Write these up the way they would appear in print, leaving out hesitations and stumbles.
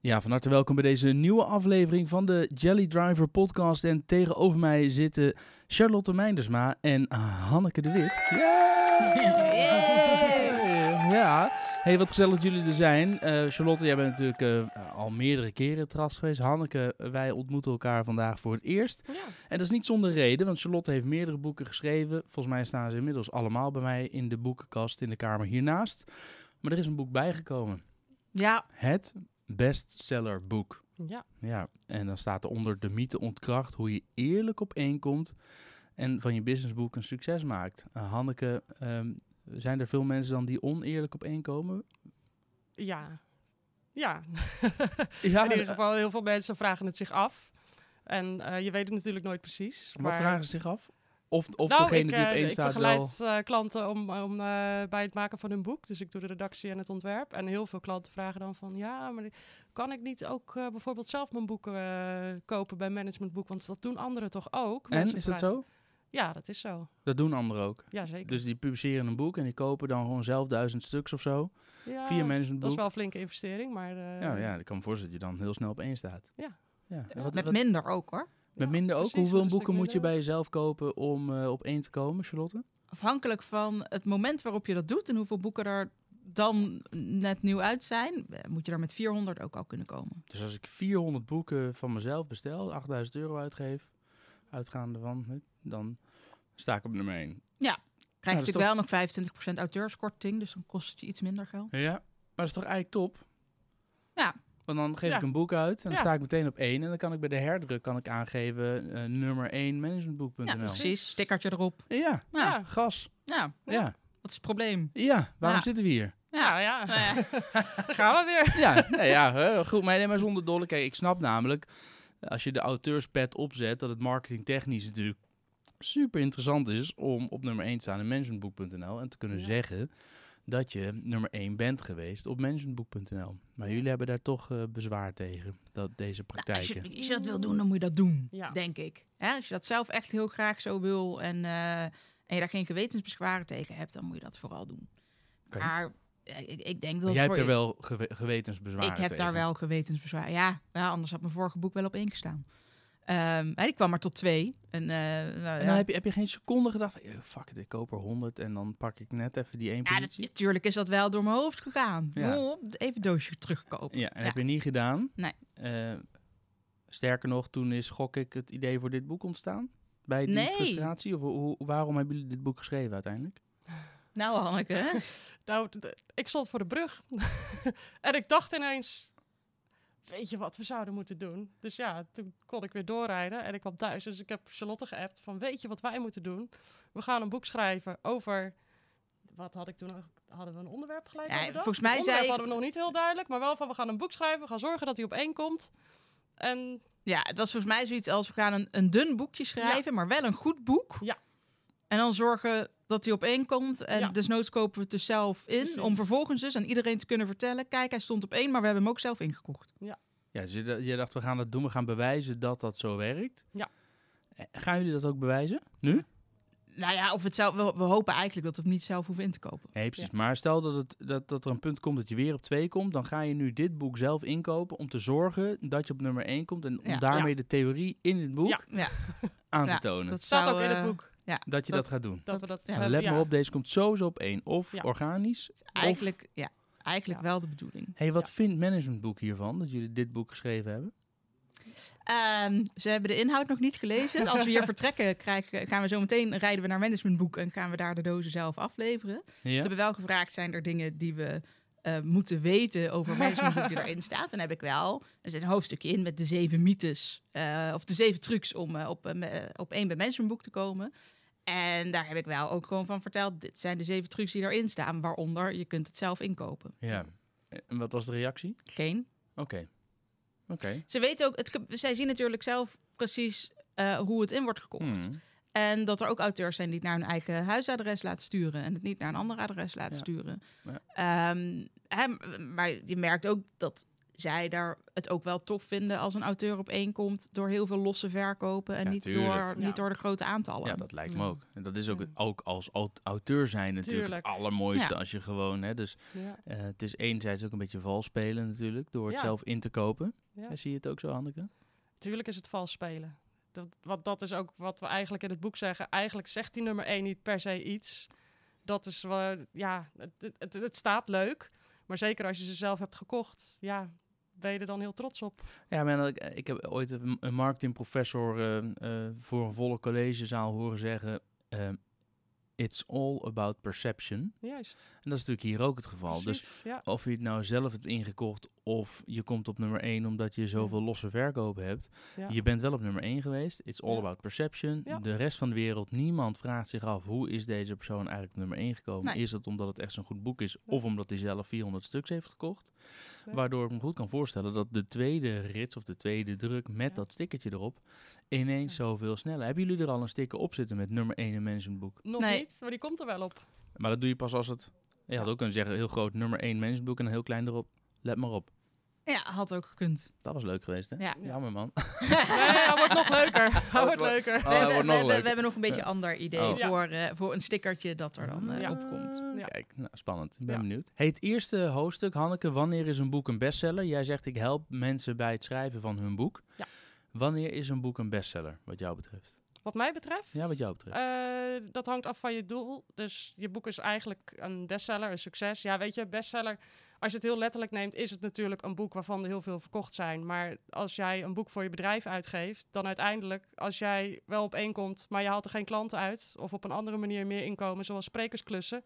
Ja, van harte welkom bij deze nieuwe aflevering van de Jelly Driver podcast. En tegenover mij zitten Charlotte Meindersma en Hanneke de Wit. Yeah! Ja, hey, wat gezellig dat jullie er zijn. Charlotte, jij bent natuurlijk al meerdere keren terras geweest. Hanneke, wij ontmoeten elkaar vandaag voor het eerst. Ja. En dat is niet zonder reden, want Charlotte heeft meerdere boeken geschreven. Volgens mij staan ze inmiddels allemaal bij mij in de boekenkast in de kamer hiernaast. Maar er is een boek bijgekomen. Ja. Het bestsellerboek. Ja. Ja. En dan staat er onder de mythe ontkracht hoe je eerlijk opeenkomt en van je businessboek een succes maakt. Hanneke, zijn er veel mensen dan die oneerlijk opeenkomen? Ja. Ja. Ja. In ieder geval heel veel mensen vragen het zich af. En je weet het natuurlijk nooit precies. Wat vragen ze zich af? Of nou, degene die opeen staat wel... Ik begeleid klanten om bij het maken van hun boek. Dus ik doe de redactie en het ontwerp. En heel veel klanten vragen dan van... Ja, maar kan ik niet ook bijvoorbeeld zelf mijn boeken kopen bij Managementboek? Want dat doen anderen toch ook? En, is dat zo? Ja, dat is zo. Dat doen anderen ook? Ja, zeker. Dus die publiceren een boek en die kopen dan gewoon zelf 1000 stuks of zo? Ja, via Managementboek. Dat is wel een flinke investering, maar... Ja, ik kan me voorstellen dat je dan heel snel opeen staat. Ja. Ja. En wat minder ook, hoor. Met minder ook. Precies, hoeveel boeken moet je bij jezelf kopen om opeen te komen, Charlotte? Afhankelijk van het moment waarop je dat doet en hoeveel boeken er dan net nieuw uit zijn, moet je daar met 400 ook al kunnen komen. Dus als ik 400 boeken van mezelf bestel, 8000 euro uitgeef, uitgaande van, dan sta ik op nummer 1. Ja, krijg je natuurlijk wel nog 25% auteurskorting, dus dan kost het je iets minder geld. Ja, maar dat is toch eigenlijk top? Ja. Want dan geef ik een boek uit en dan sta ik meteen op 1. En dan kan ik bij de herdruk aangeven nummer 1 managementboek.nl. Ja, precies. Stickertje erop. Ja, ja. Gas. Ja. Ja. Wat is het probleem? Ja, waarom zitten we hier? Ja. Dan gaan we weer. Ja, goed. Maar zonder dolle. Kijk, ik snap namelijk, als je de auteurspet opzet, dat het marketingtechnisch natuurlijk super interessant is om op nummer 1 te staan in managementboek.nl en te kunnen zeggen dat je nummer 1 bent geweest op managementboek.nl. Maar jullie hebben daar toch bezwaar tegen, dat deze praktijken... Nou, als je dat wil doen, dan moet je dat doen, denk ik. Hè? Als je dat zelf echt heel graag zo wil en je daar geen gewetensbezwaren tegen hebt, dan moet je dat vooral doen. Okay. Maar ik denk dat... Maar jij hebt er wel gewetensbezwaren tegen? Ik heb daar wel gewetensbezwaren, ja. Anders had mijn vorige boek wel op ingestaan. Ik kwam maar tot 2. En heb je geen seconde gedacht van, fuck it, ik koop er 100 en dan pak ik net even die 1 positie? Ja, natuurlijk is dat wel door mijn hoofd gegaan. Ja. Even een doosje terugkopen. Ja, en heb je niet gedaan. Nee. Sterker nog, toen is het idee voor dit boek ontstaan? Bij die frustratie? Of waarom hebben jullie dit boek geschreven uiteindelijk? Nou, Hanneke. Ik stond voor de brug. En ik dacht ineens... Weet je wat we zouden moeten doen? Dus ja, toen kon ik weer doorrijden en ik kwam thuis. Dus ik heb Charlotte geappt van, weet je wat wij moeten doen? We gaan een boek schrijven over... Wat had ik toen? Hadden we een onderwerp gelijk? Ja, volgens mij hadden we nog niet heel duidelijk, maar wel van, we gaan een boek schrijven. We gaan zorgen dat hij op 1 komt. En... Ja, het was volgens mij zoiets als, we gaan een dun boekje schrijven, maar wel een goed boek. Ja. En dan zorgen dat hij op 1 komt. En desnoods kopen we het dus zelf in. Precies. Om vervolgens dus aan iedereen te kunnen vertellen, kijk, hij stond op 1, maar we hebben hem ook zelf ingekocht. Ja. Ja, dus je dacht, we gaan dat doen. We gaan bewijzen dat dat zo werkt. Ja. Gaan jullie dat ook bewijzen? Nu? Nou ja, of het zelf, we hopen eigenlijk dat we het niet zelf hoeven in te kopen. Nee, precies. Ja. Maar stel dat er een punt komt dat je weer op 2 komt. Dan ga je nu dit boek zelf inkopen om te zorgen dat je op nummer 1 komt. En om daarmee de theorie in het boek aan te tonen. Dat staat ook in het boek. Ja, dat je dat gaat doen. Let maar op, deze komt sowieso op 1. Of organisch. Eigenlijk wel de bedoeling. Hey, wat vindt Managementboek hiervan, dat jullie dit boek geschreven hebben? Ze hebben de inhoud nog niet gelezen. Als we hier vertrekken, rijden we naar Managementboek en gaan we daar de dozen zelf afleveren. Ja. Ze hebben wel gevraagd, zijn er dingen die we moeten weten over Managementboek die erin staat? Dan heb ik wel, er zit een hoofdstukje in met de 7 mythes, of de 7 trucs om op 1 bij Managementboek te komen. En daar heb ik wel ook gewoon van verteld, dit zijn de 7 trucs die daarin staan, waaronder je kunt het zelf inkopen. Ja, en wat was de reactie? Geen. Oké. Ze weten ook, zij zien natuurlijk zelf precies hoe het in wordt gekocht. Hmm. En dat er ook auteurs zijn die het naar hun eigen huisadres laten sturen en het niet naar een ander adres laten sturen. Ja. Maar je merkt ook dat zij daar het ook wel tof vinden als een auteur op één komt door heel veel losse verkopen en ja, niet door de grote aantallen. Ja, dat lijkt me ook. En dat is ook als auteur zijn natuurlijk het allermooiste als je gewoon... Hè, dus het is enerzijds ook een beetje vals spelen natuurlijk door het zelf in te kopen. Ja. Zie je het ook zo, Hanneke? Tuurlijk is het vals spelen. Want dat is ook wat we eigenlijk in het boek zeggen. Eigenlijk zegt die nummer 1 niet per se iets. Dat is wel, het staat leuk. Maar zeker als je ze zelf hebt gekocht, ben je er dan heel trots op. Ja, maar ik heb ooit een marketingprofessor voor een volle collegezaal horen zeggen... It's all about perception. Juist. En dat is natuurlijk hier ook het geval. Precies, dus of je het nou zelf hebt ingekocht... of je komt op nummer 1 omdat je zoveel losse verkopen hebt... je bent wel op nummer 1 geweest. It's all about perception. Ja. De rest van de wereld, niemand vraagt zich af... hoe is deze persoon eigenlijk op nummer 1 gekomen? Nee. Is het omdat het echt zo'n goed boek is... of omdat hij zelf 400 stuks heeft gekocht? Nee. Waardoor ik me goed kan voorstellen dat de tweede rits... of de tweede druk met dat stickertje erop... ineens zoveel sneller. Hebben jullie er al een sticker op zitten met nummer 1 in Managementboek? Nog niet, maar die komt er wel op. Maar dat doe je pas als het... Je had ook kunnen zeggen, heel groot nummer 1 Managementboek... en een heel klein erop. Let maar op. Ja, had ook gekund. Dat was leuk geweest, hè? Ja. Jammer, man. Nee, hij wordt nog leuker. We hebben nog een beetje ander idee voor een stickertje dat er dan op komt. Ja. Kijk, nou, spannend. Ik ben benieuwd. Hey, het eerste hoofdstuk, Hanneke, wanneer is een boek een bestseller? Jij zegt, ik help mensen bij het schrijven van hun boek. Ja. Wanneer is een boek een bestseller, wat jou betreft? Wat mij betreft? Ja, wat jou betreft. Dat hangt af van je doel. Dus je boek is eigenlijk een bestseller, een succes. Ja, weet je, bestseller, als je het heel letterlijk neemt... is het natuurlijk een boek waarvan er heel veel verkocht zijn. Maar als jij een boek voor je bedrijf uitgeeft... dan uiteindelijk, als jij wel op één komt... maar je haalt er geen klanten uit... of op een andere manier meer inkomen, zoals sprekersklussen...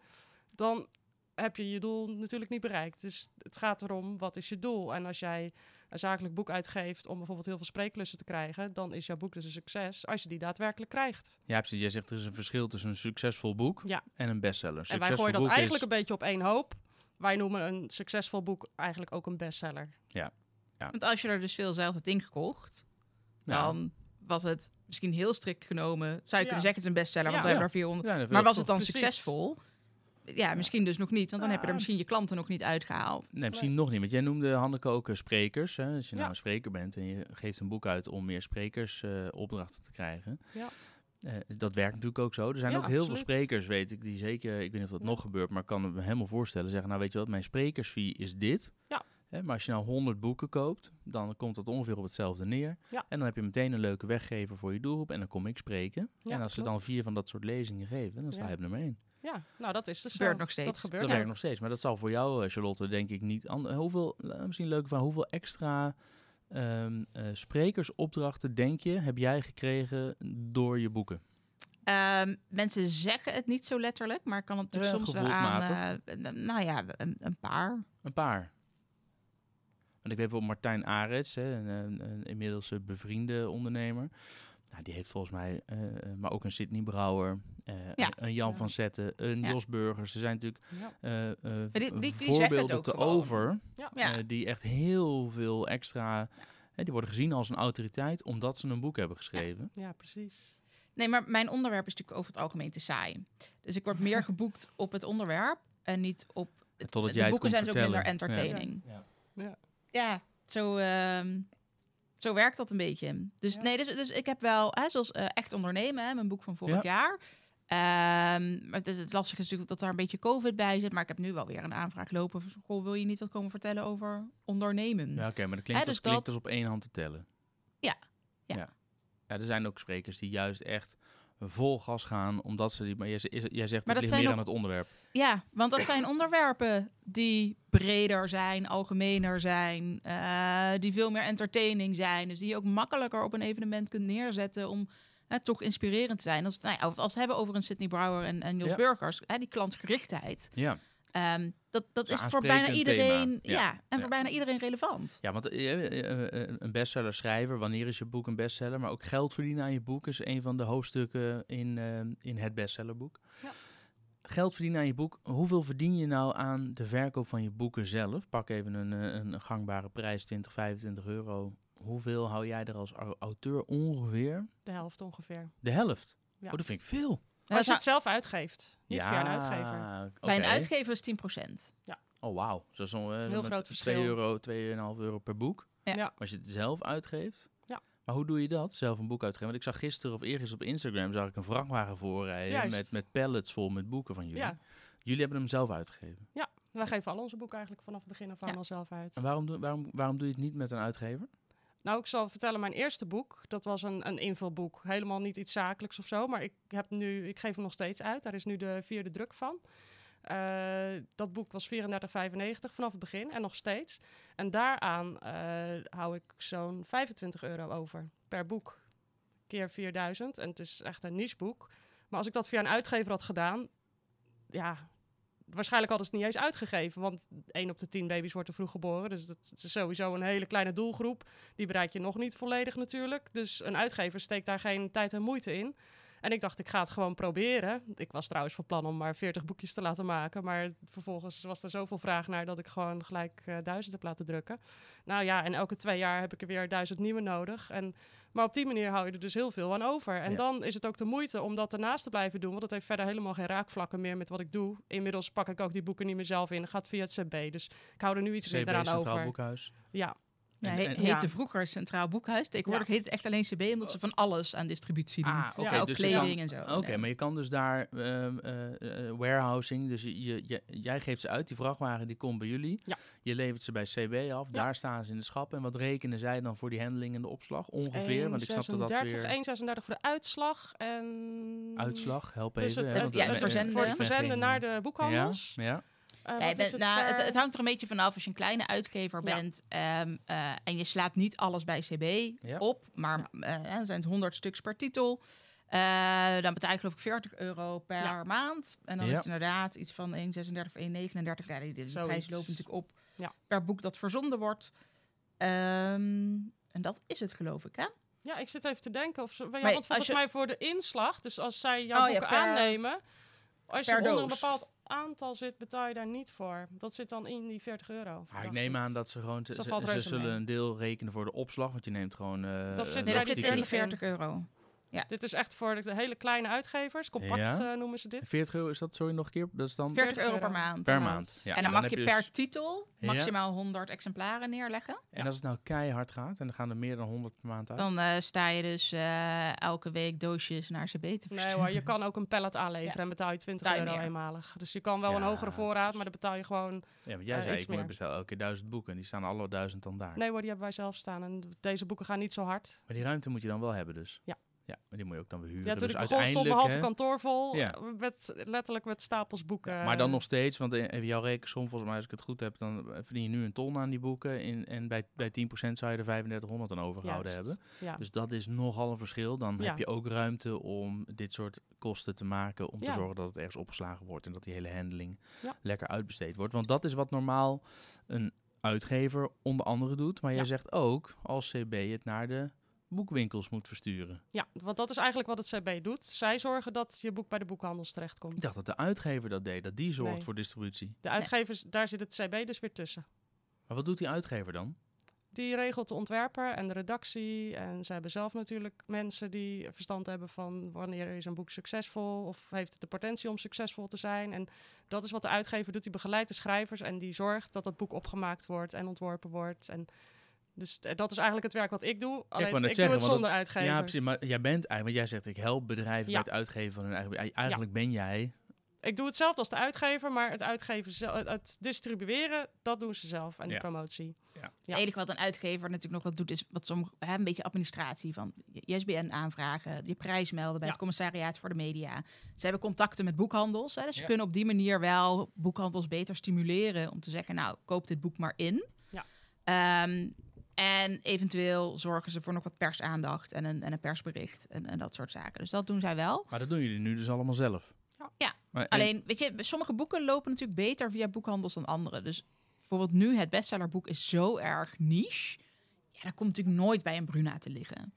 dan heb je je doel natuurlijk niet bereikt. Dus het gaat erom, wat is je doel? En als jij een zakelijk boek uitgeeft om bijvoorbeeld heel veel spreekklussen te krijgen... dan is jouw boek dus een succes als je die daadwerkelijk krijgt. Ja, precies. Jij zegt, er is een verschil tussen een succesvol boek en een bestseller. En wij gooien dat eigenlijk een beetje op één hoop. Wij noemen een succesvol boek eigenlijk ook een bestseller. Ja. Ja. Want als je er dus veel zelf hebt ingekocht... dan was het misschien heel strikt genomen... zou je kunnen zeggen, het is een bestseller, want we hebben er 400... Ja, maar was het dan succesvol... Ja, misschien dus nog niet, want dan heb je er misschien je klanten nog niet uitgehaald. Nee, misschien nog niet, want jij noemde, Hanneke, ook sprekers. Hè? Als je nou een spreker bent en je geeft een boek uit om meer sprekersopdrachten te krijgen. Ja. Dat werkt natuurlijk ook zo. Er zijn ook heel veel sprekers, weet ik, die zeker, ik weet niet of dat nog gebeurt, maar ik kan me helemaal voorstellen, zeggen, nou weet je wat, mijn sprekersfee is dit. Ja. Maar als je nou 100 boeken koopt, dan komt dat ongeveer op hetzelfde neer. Ja. En dan heb je meteen een leuke weggever voor je doelgroep en dan kom ik spreken. Ja, en als ze dan 4 van dat soort lezingen geven, dan sta je op nummer 1. Ja, nou dat is dus gebeurt nog steeds. Dat werkt nog steeds, maar dat zal voor jou, Charlotte, denk ik niet... misschien een leuke vraag, hoeveel extra sprekersopdrachten, denk je, heb jij gekregen door je boeken? Mensen zeggen het niet zo letterlijk, maar ik kan het natuurlijk soms wel aan... een paar. Een paar. Want ik weet wel Martijn Arets, hè, een inmiddels bevriende ondernemer... Nou, die heeft volgens mij, maar ook een Sydney Brouwer, een Jan van Zetten, een Jos Burgers. Er zijn natuurlijk die voorbeelden te over die echt heel veel extra... die worden gezien als een autoriteit omdat ze een boek hebben geschreven. Ja, precies. Nee, maar mijn onderwerp is natuurlijk over het algemeen te saai. Dus ik word meer geboekt op het onderwerp en niet op... Totdat jij het komt vertellen. De boeken zijn ook minder entertaining. Zo werkt dat een beetje. Dus dus ik heb wel, zoals Echt Ondernemen, mijn boek van vorig jaar. Maar het lastige is natuurlijk dat daar een beetje COVID bij zit. Maar ik heb nu wel weer een aanvraag lopen. Goh, wil je niet wat komen vertellen over ondernemen? Ja, oké, maar dat klinkt als op één hand te tellen. Ja, er zijn ook sprekers die juist echt vol gas gaan, omdat ze die... Maar jij zegt, maar dat ligt meer aan het onderwerp. Ja, want dat zijn onderwerpen die breder zijn, algemener zijn, die veel meer entertaining zijn. Dus die je ook makkelijker op een evenement kunt neerzetten om toch inspirerend te zijn. Als we het hebben over een Sydney Brouwer en Jos Burgers, die klantgerichtheid. Ja. Dat is voor bijna iedereen voor bijna iedereen relevant. Ja, want een bestseller schrijver, wanneer is je boek een bestseller? Maar ook geld verdienen aan je boek is een van de hoofdstukken in het bestsellerboek. Ja. Geld verdienen aan je boek. Hoeveel verdien je nou aan de verkoop van je boeken zelf? Pak even een gangbare prijs, 20, €25. Hoeveel hou jij er als auteur ongeveer? De helft ongeveer. De helft? Ja. Oh, dat vind ik veel. Als je het zelf uitgeeft. Niet via een uitgever. Okay. Bij een uitgever is 10%. Ja. Oh, wauw. Zo zo'n heel groot verschil. €2, €2,5 per boek. Ja. Maar als je het zelf uitgeeft... Ja. Maar hoe doe je dat? Zelf een boek uitgeven? Want ik zag gisteren of eergisteren op Instagram... zag ik een vrachtwagen voorrijden met pallets vol met boeken van jullie. Ja. Jullie hebben hem zelf uitgegeven? Ja, wij geven al onze boeken eigenlijk vanaf het begin af aan al zelf uit. En waarom doe je het niet met een uitgever? Nou, ik zal vertellen, mijn eerste boek, dat was een invulboek. Helemaal niet iets zakelijks of zo, maar ik geef hem nog steeds uit. Daar is nu de 4e druk van. Dat boek was €34,95 vanaf het begin en nog steeds. En daaraan hou ik zo'n €25 over per boek. Keer 4000. En het is echt een nicheboek. Maar als ik dat via een uitgever had gedaan... ja, waarschijnlijk hadden ze het niet eens uitgegeven. Want 1 op de 10 baby's wordt er vroeg geboren. Dus dat is sowieso een hele kleine doelgroep. Die bereik je nog niet volledig natuurlijk. Dus een uitgever steekt daar geen tijd en moeite in. En ik dacht, ik ga het gewoon proberen. Ik was trouwens van plan om maar 40 boekjes te laten maken. Maar vervolgens was er zoveel vraag naar dat ik gewoon gelijk 1000 heb laten drukken. Nou ja, en elke 2 jaar heb ik er weer 1000 nieuwe nodig. Maar op die manier hou je er dus heel veel aan over. En dan is het ook de moeite om dat ernaast te blijven doen. Want dat heeft verder helemaal geen raakvlakken meer met wat ik doe. Inmiddels pak ik ook die boeken niet meer zelf in. Dat gaat via het CB. Dus ik hou er nu iets meer aan over. CB, Centraal Boekhuis. Ja. Heette vroeger Centraal Boekhuis. Tegenwoordig heet het echt alleen CB, omdat ze van alles aan distributie doen. Okay, ook dus kleding en zo. Oké, maar je kan dus daar warehousing, dus jij geeft ze uit, die vrachtwagen die komt bij jullie. Ja. Je levert ze bij CB af, daar staan ze in de schap. En wat rekenen zij dan voor die handling en de opslag? Ongeveer, want ik snap dat weer... 1,36 voor de uitslag en... Uitslag, help dus even. Voor het verzenden naar de boekhandels. Ja. Het hangt er een beetje vanaf als je een kleine uitgever bent en je slaat niet alles bij CB op, maar er zijn 100 stuks per titel. Dan betaal je geloof ik €40 per maand. En dan is het inderdaad iets van 1,36 of 1,39. Ja, de prijs loopt natuurlijk op per boek dat verzonden wordt. En dat is het geloof ik, hè? Ja, ik zit even te denken. Want volgens mij voor de inslag, dus als zij jouw boeken aannemen, als je onder een bepaald aantal zit, betaal je daar niet voor. Dat zit dan in die €40. Maar ik neem aan dat ze gewoon... Ze zullen een deel rekenen voor de opslag, want je neemt gewoon... dat zit in die €40. Ja. Dit is echt voor de hele kleine uitgevers. Compact noemen ze dit. €40 is dat, sorry, nog een keer? Dat is dan €40 per maand. Per maand. Ja. En dan mag je per titel maximaal 100 exemplaren neerleggen. En als het nou keihard gaat en dan gaan er meer dan 100 per maand uit. Dan sta je dus elke week doosjes naar CB te versturen. Nee hoor, je kan ook een pallet aanleveren en betaal je €20 eenmalig. Dus je kan wel een hogere voorraad, maar dan betaal je gewoon... Ja, maar jij zei, ik moet bestel elke keer 1000 boeken en die staan alle 1000 dan daar. Nee hoor, die hebben wij zelf staan en deze boeken gaan niet zo hard. Maar die ruimte moet je dan wel hebben dus? Ja. Ja, maar die moet je ook dan behuren. Ja, natuurlijk, dus stond mijn halve kantoor vol. Ja. Letterlijk met stapels boeken. Ja, maar dan nog steeds, want even jouw rekensom, volgens mij als ik het goed heb, dan verdien je nu een ton aan die boeken. En bij 10% zou je er 3500 aan overgehouden hebben. Ja. Dus dat is nogal een verschil. Dan heb je ook ruimte om dit soort kosten te maken, om te zorgen dat het ergens opgeslagen wordt en dat die hele handling lekker uitbesteed wordt. Want dat is wat normaal een uitgever onder andere doet. Maar jij zegt ook, als CB het naar de boekwinkels moet versturen. Ja, want dat is eigenlijk wat het CB doet. Zij zorgen dat je boek bij de boekhandels terechtkomt. Ik dacht dat de uitgever dat deed, dat die zorgt voor distributie. De uitgevers, daar zit het CB dus weer tussen. Maar wat doet die uitgever dan? Die regelt de ontwerper en de redactie. En ze hebben zelf natuurlijk mensen die verstand hebben van wanneer is een boek succesvol of heeft het de potentie om succesvol te zijn. En dat is wat de uitgever doet. Die begeleidt de schrijvers en die zorgt dat dat boek opgemaakt wordt en ontworpen wordt. En dus dat is eigenlijk het werk wat ik doe. Alleen ik doe het zonder uitgever. Ja, precies. Maar jij bent eigenlijk... Want jij zegt, ik help bedrijven bij het uitgeven van hun eigen... Eigenlijk ben jij... Ik doe hetzelfde als de uitgever, maar het distribueren, dat doen ze zelf. En de promotie. Ja. Ja. Het enige wat een uitgever natuurlijk nog wat doet, is wat een beetje administratie van ISBN aanvragen, je prijs melden bij het commissariaat voor de media. Ze hebben contacten met boekhandels, hè, dus ze kunnen op die manier wel boekhandels beter stimuleren om te zeggen, nou, koop dit boek maar in. Ja. En eventueel zorgen ze voor nog wat persaandacht en een persbericht en dat soort zaken. Dus dat doen zij wel. Maar dat doen jullie nu dus allemaal zelf? Ja. Maar alleen, weet je, sommige boeken lopen natuurlijk beter via boekhandels dan andere. Dus bijvoorbeeld nu, het bestsellerboek is zo erg niche. Ja, dat komt natuurlijk nooit bij een Bruna te liggen.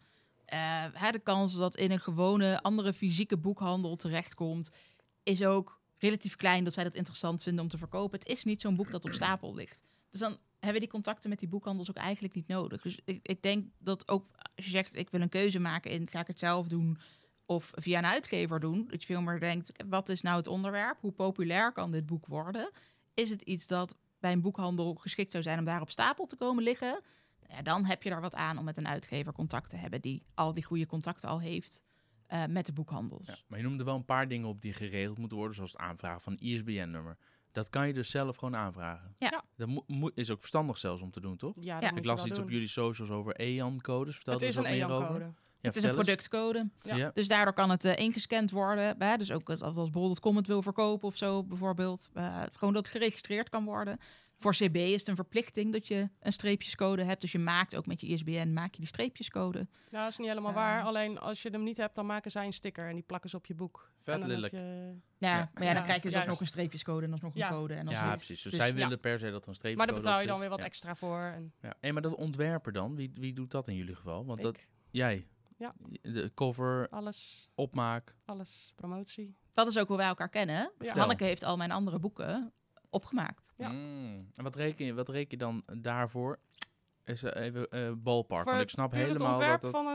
De kans dat in een gewone andere fysieke boekhandel terechtkomt, is ook relatief klein dat zij dat interessant vinden om te verkopen. Het is niet zo'n boek dat op stapel ligt. Dus dan hebben die contacten met die boekhandels ook eigenlijk niet nodig. Dus ik denk dat ook als je zegt, ik wil een keuze maken in, ga ik het zelf doen of via een uitgever doen. Dat je veel meer denkt, wat is nou het onderwerp? Hoe populair kan dit boek worden? Is het iets dat bij een boekhandel geschikt zou zijn om daar op stapel te komen liggen? Ja, dan heb je daar wat aan om met een uitgever contact te hebben die al die goede contacten al heeft met de boekhandels. Ja, maar je noemde wel een paar dingen op die geregeld moeten worden, zoals het aanvragen van een ISBN-nummer. Dat kan je dus zelf gewoon aanvragen. Ja. Dat is ook verstandig zelfs om te doen, toch? Ja, dat moet ik las iets doen op jullie socials over EAN-codes. Vertel het is een EAN-code. Ja, het is een productcode. Ja. Dus daardoor kan het ingescand worden. Dus ook als Bol.com het wil verkopen of zo bijvoorbeeld. Gewoon dat het geregistreerd kan worden. Voor CB is het een verplichting dat je een streepjescode hebt. Dus je maakt ook met je ISBN die streepjescode. Ja, dat is niet helemaal waar. Alleen als je hem niet hebt, dan maken zij een sticker en die plakken ze op je boek. Vet lelijk. Dan krijg je dus nog een streepjescode en alsnog een code. En precies. Dus zij willen per se dat een streepjescode. Maar daar betaal je dan weer wat extra voor. Maar dat ontwerpen dan, wie doet dat in jullie geval? Want jij. Ja. De cover, alles, opmaak. Alles, promotie. Dat is ook hoe wij elkaar kennen. Ja. Hanneke heeft al mijn andere boeken opgemaakt. Ja. En wat reken je dan daarvoor? Is even ballpark. Want ik snap helemaal het ontwerp van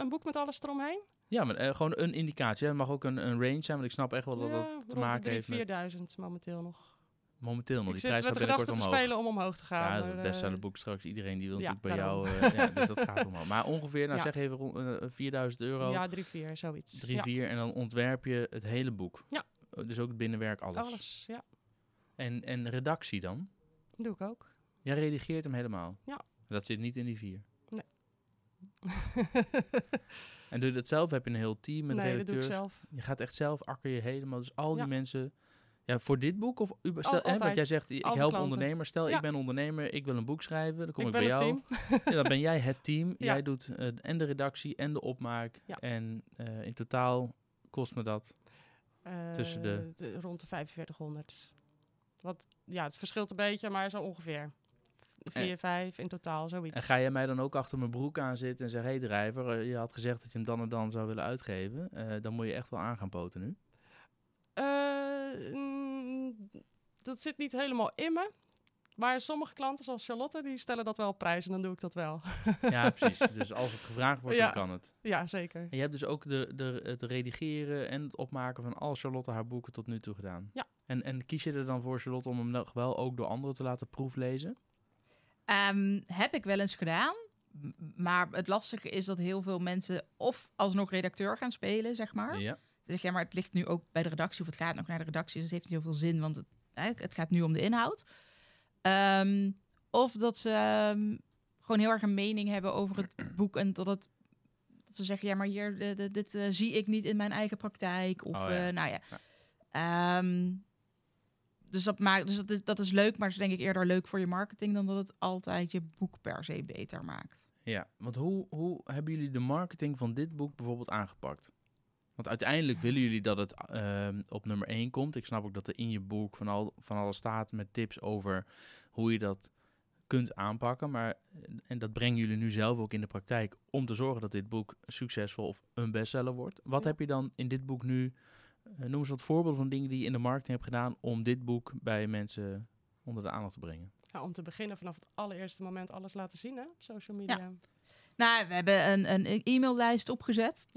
een boek met alles eromheen? Ja, maar gewoon een indicatie. Het mag ook een range zijn, want ik snap echt wel dat dat te maken heeft met 4000 momenteel nog. Die prijs gaat binnenkort omhoog. Spelen om omhoog te gaan. Ja, dat is het bestsellerboek straks. Iedereen die wil natuurlijk bij jou. Dus dat gaat omhoog. Maar ongeveer, zeg even rond €4.000. Ja, 3-4, zoiets. 3-4 en dan ontwerp je het hele boek. Ja. Dus ook het binnenwerk, alles, ja. En redactie dan? Doe ik ook. Jij redigeert hem helemaal? Ja. Dat zit niet in die 4? Nee. En doe je dat zelf? Heb je een heel team met redacteurs? Nee, dat doe ik zelf. Je gaat echt zelf, akker je helemaal. Dus al die mensen... Ja, voor dit boek? Of want jij zegt, ik help ondernemers. Stel, ik ben ondernemer, ik wil een boek schrijven. Dan kom ik bij jou. Ja, dan ben jij het team. Ja. Jij doet de redactie en de opmaak. Ja. En in totaal kost me dat tussen rond de 4500. Wat, het verschilt een beetje, maar zo ongeveer. 4, 5 in totaal, zoiets. En ga jij mij dan ook achter mijn broek aan zitten en zeggen... Hey Driver, je had gezegd dat je hem dan en dan zou willen uitgeven. Dan moet je echt wel aan gaan poten nu. Dat zit niet helemaal in me. Maar sommige klanten, zoals Charlotte, die stellen dat wel op prijs. En dan doe ik dat wel. Ja, precies. Dus als het gevraagd wordt, dan kan het. Ja, zeker. En je hebt dus ook het redigeren en het opmaken van al Charlotte haar boeken tot nu toe gedaan. Ja. En kies je er dan voor, Charlotte, om hem nog wel ook door anderen te laten proeflezen? Heb ik wel eens gedaan. Maar het lastige is dat heel veel mensen of alsnog redacteur gaan spelen, zeg maar. Ja. Dus maar het ligt nu ook bij de redactie, of het gaat nog naar de redactie. Dus het heeft niet zoveel zin, want het gaat nu om de inhoud. Of dat ze gewoon heel erg een mening hebben over het boek. En dat ze zeggen, dit zie ik niet in mijn eigen praktijk. Of Dus dat is leuk, maar het is denk ik eerder leuk voor je marketing... dan dat het altijd je boek per se beter maakt. Ja, want hoe hebben jullie de marketing van dit boek bijvoorbeeld aangepakt? Want uiteindelijk willen jullie dat het op nummer 1 komt. Ik snap ook dat er in je boek van alles staat met tips over hoe je dat kunt aanpakken. En dat brengen jullie nu zelf ook in de praktijk om te zorgen dat dit boek succesvol of een bestseller wordt. Wat heb je dan in dit boek nu, noem eens wat voorbeelden van dingen die je in de marketing hebt gedaan om dit boek bij mensen onder de aandacht te brengen? Ja, om te beginnen vanaf het allereerste moment alles laten zien, hè? Op social media. Ja. Nou, we hebben een e-maillijst opgezet,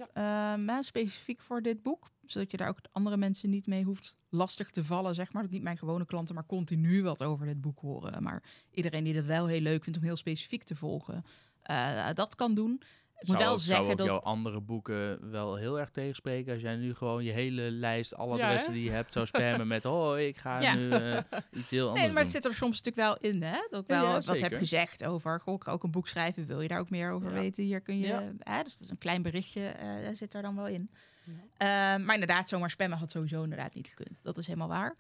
specifiek voor dit boek. Zodat je daar ook andere mensen niet mee hoeft lastig te vallen, zeg maar. Dat niet mijn gewone klanten, maar continu wat over dit boek horen. Maar iedereen die dat wel heel leuk vindt om heel specifiek te volgen, dat kan doen. Ik moet wel zeggen dat jouw andere boeken wel heel erg tegenspreken als jij nu gewoon je hele lijst, alle adressen die je hebt, zou spammen met ik ga nu iets heel anders. Nee, maar het zit er soms natuurlijk wel in, hè? Dat ik wel wat heb gezegd over, ik ga ook een boek schrijven, wil je daar ook meer over weten? Hier kun je, dus dat is een klein berichtje, zit er dan wel in. Ja. Maar inderdaad, zomaar spammen had sowieso inderdaad niet gekund. Dat is helemaal waar.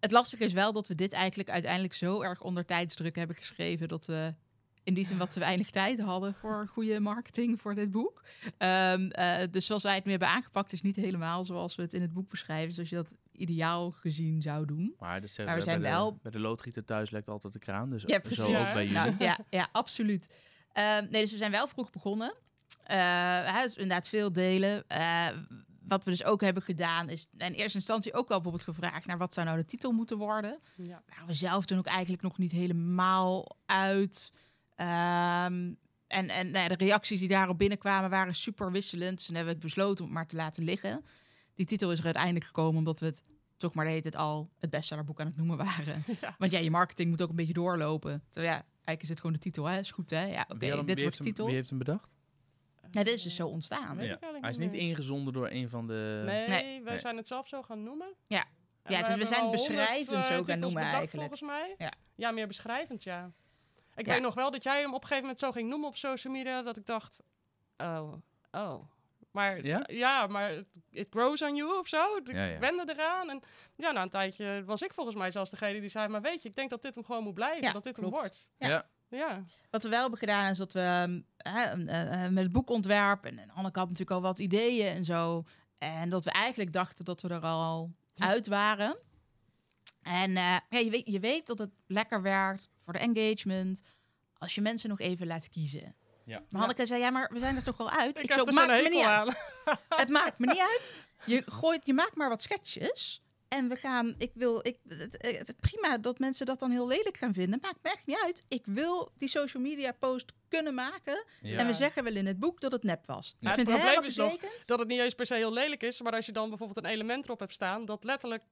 Het lastige is wel dat we dit eigenlijk uiteindelijk zo erg onder tijdsdruk hebben geschreven dat we in die zin wat te weinig tijd hadden voor goede marketing voor dit boek. Dus zoals wij het nu hebben aangepakt is niet helemaal zoals we het in het boek beschrijven. Zoals je dat ideaal gezien zou doen. Maar, we zijn wel... Bij de loodgieter thuis lekt altijd de kraan. Dus ja, precies. Zo ook bij jullie. Nou, ja, absoluut. Dus we zijn wel vroeg begonnen. Dus inderdaad veel delen. Wat we dus ook hebben gedaan is in eerste instantie ook al bijvoorbeeld gevraagd naar wat zou nou de titel moeten worden. Ja. Maar we zelf toen ook eigenlijk nog niet helemaal uit... En nou, de reacties die daarop binnenkwamen waren super wisselend. Dus dan hebben we het besloten om het maar te laten liggen. Die titel is er uiteindelijk gekomen omdat we het toch maar de hele tijd al het bestsellerboek aan het noemen waren. Ja. Want ja, je marketing moet ook een beetje doorlopen. Ja, eigenlijk is het gewoon de titel, hè? Is goed, hè? Ja, oké, dit wordt de titel. Wie heeft hem bedacht? Nou, dit is dus zo ontstaan. Ja. Hij is niet ingezonden door een van de... Nee, wij zijn het zelf zo gaan noemen. Ja, ja, dus we zijn het beschrijvend zo gaan noemen bedacht, eigenlijk. Volgens mij. Ja. Ja, meer beschrijvend, ja. Ik weet nog wel dat jij hem op een gegeven moment zo ging noemen op social media, dat ik dacht, oh. Maar ja, maar it grows on you of zo. Ik wende eraan. En ja, na een tijdje was ik volgens mij zelfs degene die zei, maar weet je, ik denk dat dit hem gewoon moet blijven. Ja, dat dit klopt. Hem wordt. Ja. Wat we wel hebben gedaan is dat we met het boekontwerp, en Hanneke had natuurlijk al wat ideeën en zo. En dat we eigenlijk dachten dat we er al uit waren. En je weet dat het lekker werkt voor de engagement als je mensen nog even laat kiezen. Ja. Maar Hanneke zei, ja, maar we zijn er toch al uit? Ik zo, maakt me niet uit. Het maakt me niet uit. Je maakt maar wat schetsjes. En we gaan, prima dat mensen dat dan heel lelijk gaan vinden. Maakt me echt niet uit. Ik wil die social media post kunnen maken. Ja. En we zeggen wel in het boek dat het nep was. Ja. Ik vind het probleem is dat het niet eens per se heel lelijk is. Maar als je dan bijvoorbeeld een element erop hebt staan, dat letterlijk 50%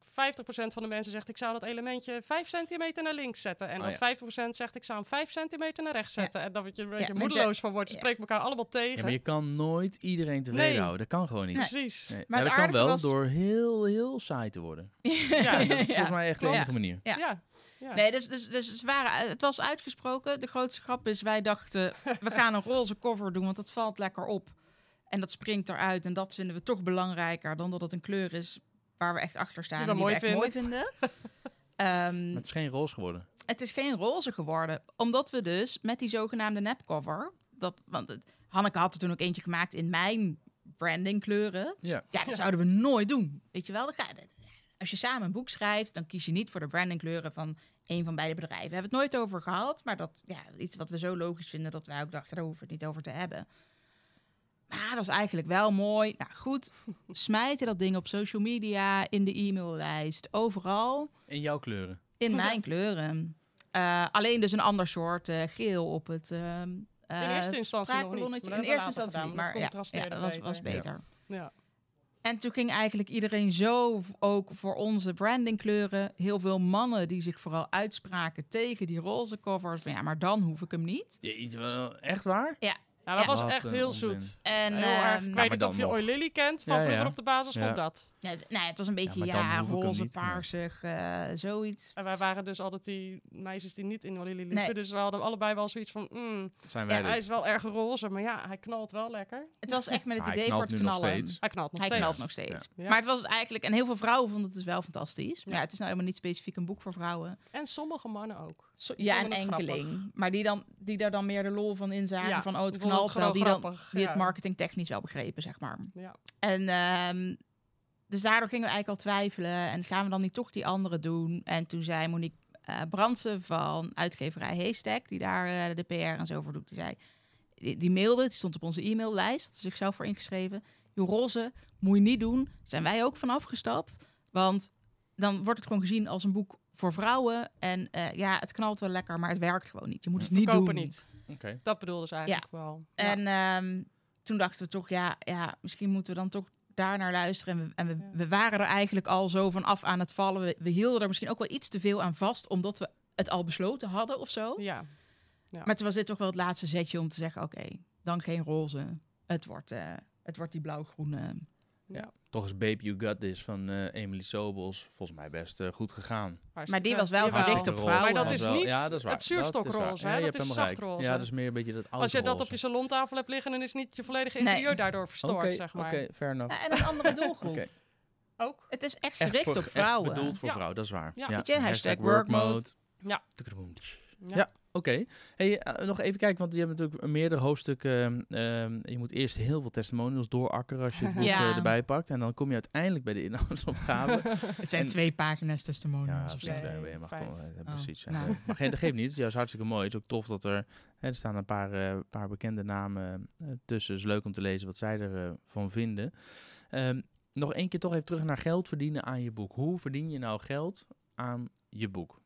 van de mensen zegt, ik zou dat elementje 5 centimeter naar links zetten. En dat 50% zegt, ik zou hem 5 centimeter naar rechts zetten. En dat je er een beetje moedeloos van wordt. Ze spreken elkaar allemaal tegen. Ja, maar je kan nooit iedereen tevreden houden. Dat kan gewoon niet. Nee. Precies. Nee. Maar dat kan wel door heel, heel saai te worden. Ja, dat is volgens mij echt de enige manier. Ja. Ja. Nee, het was uitgesproken. De grootste grap is, wij dachten, we gaan een roze cover doen, want dat valt lekker op. En dat springt eruit. En dat vinden we toch belangrijker dan dat het een kleur is waar we echt achter staan en die we echt mooi vinden. Maar het is geen roze geworden. Het is geen roze geworden. Omdat we dus met die zogenaamde nepcover, Hanneke had er toen ook eentje gemaakt in mijn brandingkleuren. Ja, dat zouden we nooit doen. Weet je wel, dat gaat het. Als je samen een boek schrijft, dan kies je niet voor de brandingkleuren van een van beide bedrijven. We hebben het nooit over gehad, maar dat iets wat we zo logisch vinden dat wij ook dachten, daar hoeven we het niet over te hebben. Maar dat is eigenlijk wel mooi. Nou goed, smijten dat ding op social media, in de e-maillijst, overal. In jouw kleuren? In mijn kleuren. Alleen dus een ander soort geel op het... in eerste instantie nog niet. In eerste instantie niet, maar was beter. Ja. En toen ging eigenlijk iedereen zo, ook voor onze brandingkleuren, heel veel mannen die zich vooral uitspraken tegen die roze covers. Maar dan hoef ik hem niet. Jeetje, echt waar? Ja. Nou, dat was echt heel zoet. En, heel erg. Ik weet niet of je Oilily kent, van vroeger op de basisschool dat. Ja, het was een beetje roze, paarsig, zoiets. En wij waren dus altijd die meisjes die niet in Oilily liepen. Nee. Dus we hadden allebei wel zoiets van, zijn wij hij is wel erg roze, maar hij knalt wel lekker. Het was echt met het idee voor het knallen. Hij knalt nog steeds. Ja. Maar het was eigenlijk, en heel veel vrouwen vonden het dus wel fantastisch. Ja, het is nou helemaal niet specifiek een boek voor vrouwen. En sommige mannen ook. Ja, een enkeling. Maar die daar dan meer de lol van inzagen van, het knalt wel. Die het marketingtechnisch wel begrepen, zeg maar. Ja. En dus daardoor gingen we eigenlijk al twijfelen. En gaan we dan niet toch die andere doen? En toen zei Monique Bransen van uitgeverij Haystack, die daar de PR en zo voor doet, die mailde, die stond op onze e-maillijst, had zichzelf voor ingeschreven. Die roze, moet je niet doen. Zijn wij ook van afgestapt. Want dan wordt het gewoon gezien als een boek voor vrouwen. En het knalt wel lekker, maar het werkt gewoon niet. Je moet het niet doen. Verkopen niet. Okay. Dat bedoelde ze eigenlijk wel. Ja. En toen dachten we toch, misschien moeten we dan toch daar naar luisteren. En we waren er eigenlijk al zo vanaf aan het vallen. We hielden er misschien ook wel iets te veel aan vast, omdat we het al besloten hadden of zo. Ja. Ja. Maar toen was dit toch wel het laatste zetje om te zeggen, oké, dan geen roze. Het wordt die blauw-groene. Ja. Toch is Baby, You Got This van Emily Sobels volgens mij best goed gegaan. Maar die was wel verdicht op vrouwen. Maar dat is niet het zuurstokroze. Dat is zachtroze. Ja, dat is meer een beetje dat oude. Als je dat op je salontafel hebt liggen, dan is niet je volledige interieur daardoor verstoord, zeg maar. Oké, fair enough. En een andere doelgroep. Ook. Het is echt gericht op vrouwen. Echt bedoeld voor vrouwen, dat is waar. Ja. Ja. Hashtag workmode. Ja. Ja. Oké. Hey, nog even kijken, want je hebt natuurlijk meerdere hoofdstukken. Je moet eerst heel veel testimonials doorakkeren als je het boek erbij pakt. En dan kom je uiteindelijk bij de inhoudsopgave. Het zijn 2 pagina's testimonials. Ja, of zo. Nee, mag dan, precies. Nou. Ja. Maar dat geeft niet. Het is juist hartstikke mooi. Het is ook tof dat er staan een paar bekende namen tussen. Het is leuk om te lezen wat zij ervan vinden. Nog één keer toch even terug naar geld verdienen aan je boek. Hoe verdien je nou geld aan je boek?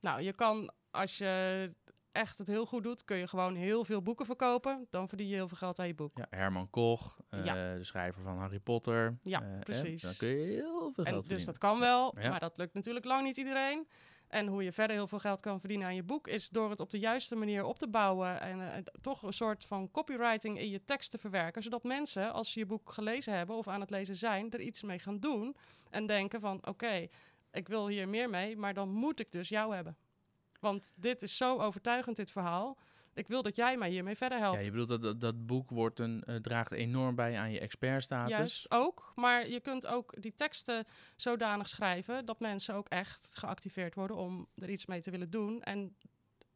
Nou, je kan, als je echt het heel goed doet, kun je gewoon heel veel boeken verkopen. Dan verdien je heel veel geld aan je boek. Ja, Herman Koch, de schrijver van Harry Potter. Ja, precies. Dan kun je heel veel geld verdienen. Dus dat kan wel, maar dat lukt natuurlijk lang niet iedereen. En hoe je verder heel veel geld kan verdienen aan je boek is door het op de juiste manier op te bouwen en toch een soort van copywriting in je tekst te verwerken, zodat mensen, als ze je boek gelezen hebben of aan het lezen zijn, er iets mee gaan doen en denken van oké, ik wil hier meer mee, maar dan moet ik dus jou hebben. Want dit is zo overtuigend, dit verhaal. Ik wil dat jij mij hiermee verder helpt. Ja, je bedoelt dat boek wordt draagt enorm bij aan je expertstatus. Juist, ook. Maar je kunt ook die teksten zodanig schrijven dat mensen ook echt geactiveerd worden om er iets mee te willen doen. En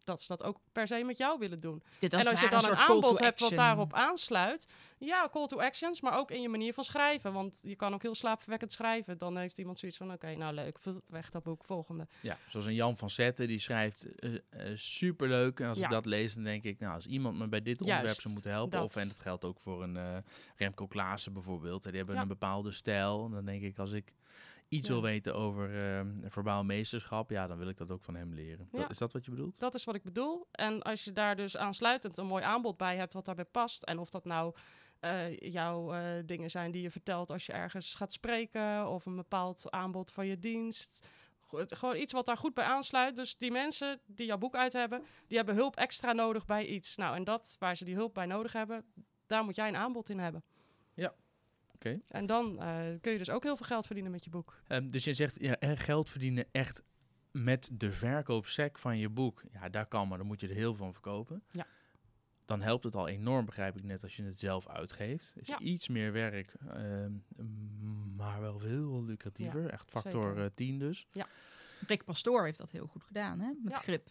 dat ze dat ook per se met jou willen doen. Ja, en als je dan een aanbod hebt wat daarop aansluit. Ja, call to actions, maar ook in je manier van schrijven. Want je kan ook heel slaapverwekkend schrijven. Dan heeft iemand zoiets van, oké, nou leuk, weg dat boek, volgende. Ja, zoals een Jan van Zetten, die schrijft superleuk. En als ik dat lees, dan denk ik, nou, als iemand me bij dit onderwerp zou moeten helpen. Dat. En dat geldt ook voor een Remco Klaassen bijvoorbeeld. Die hebben een bepaalde stijl. En dan denk ik, als ik iets wil weten over verbaal meesterschap, dan wil ik dat ook van hem leren. Ja. Is dat wat je bedoelt? Dat is wat ik bedoel. En als je daar dus aansluitend een mooi aanbod bij hebt wat daarbij past, en of dat nou jouw dingen zijn die je vertelt als je ergens gaat spreken, of een bepaald aanbod van je dienst, gewoon iets wat daar goed bij aansluit. Dus die mensen die jouw boek uit hebben, die hebben hulp extra nodig bij iets. Nou, en dat waar ze die hulp bij nodig hebben, daar moet jij een aanbod in hebben. Ja. Okay. En dan kun je dus ook heel veel geld verdienen met je boek. Dus je zegt, geld verdienen echt met de verkoopsec van je boek. Ja, daar kan, maar dan moet je er heel veel van verkopen. Ja. Dan helpt het al enorm, begrijp ik net, als je het zelf uitgeeft. Is iets meer werk, maar wel veel lucratiever. Ja, echt factor 10 dus. Ja. Rick Pastoor heeft dat heel goed gedaan, hè? Met Grip.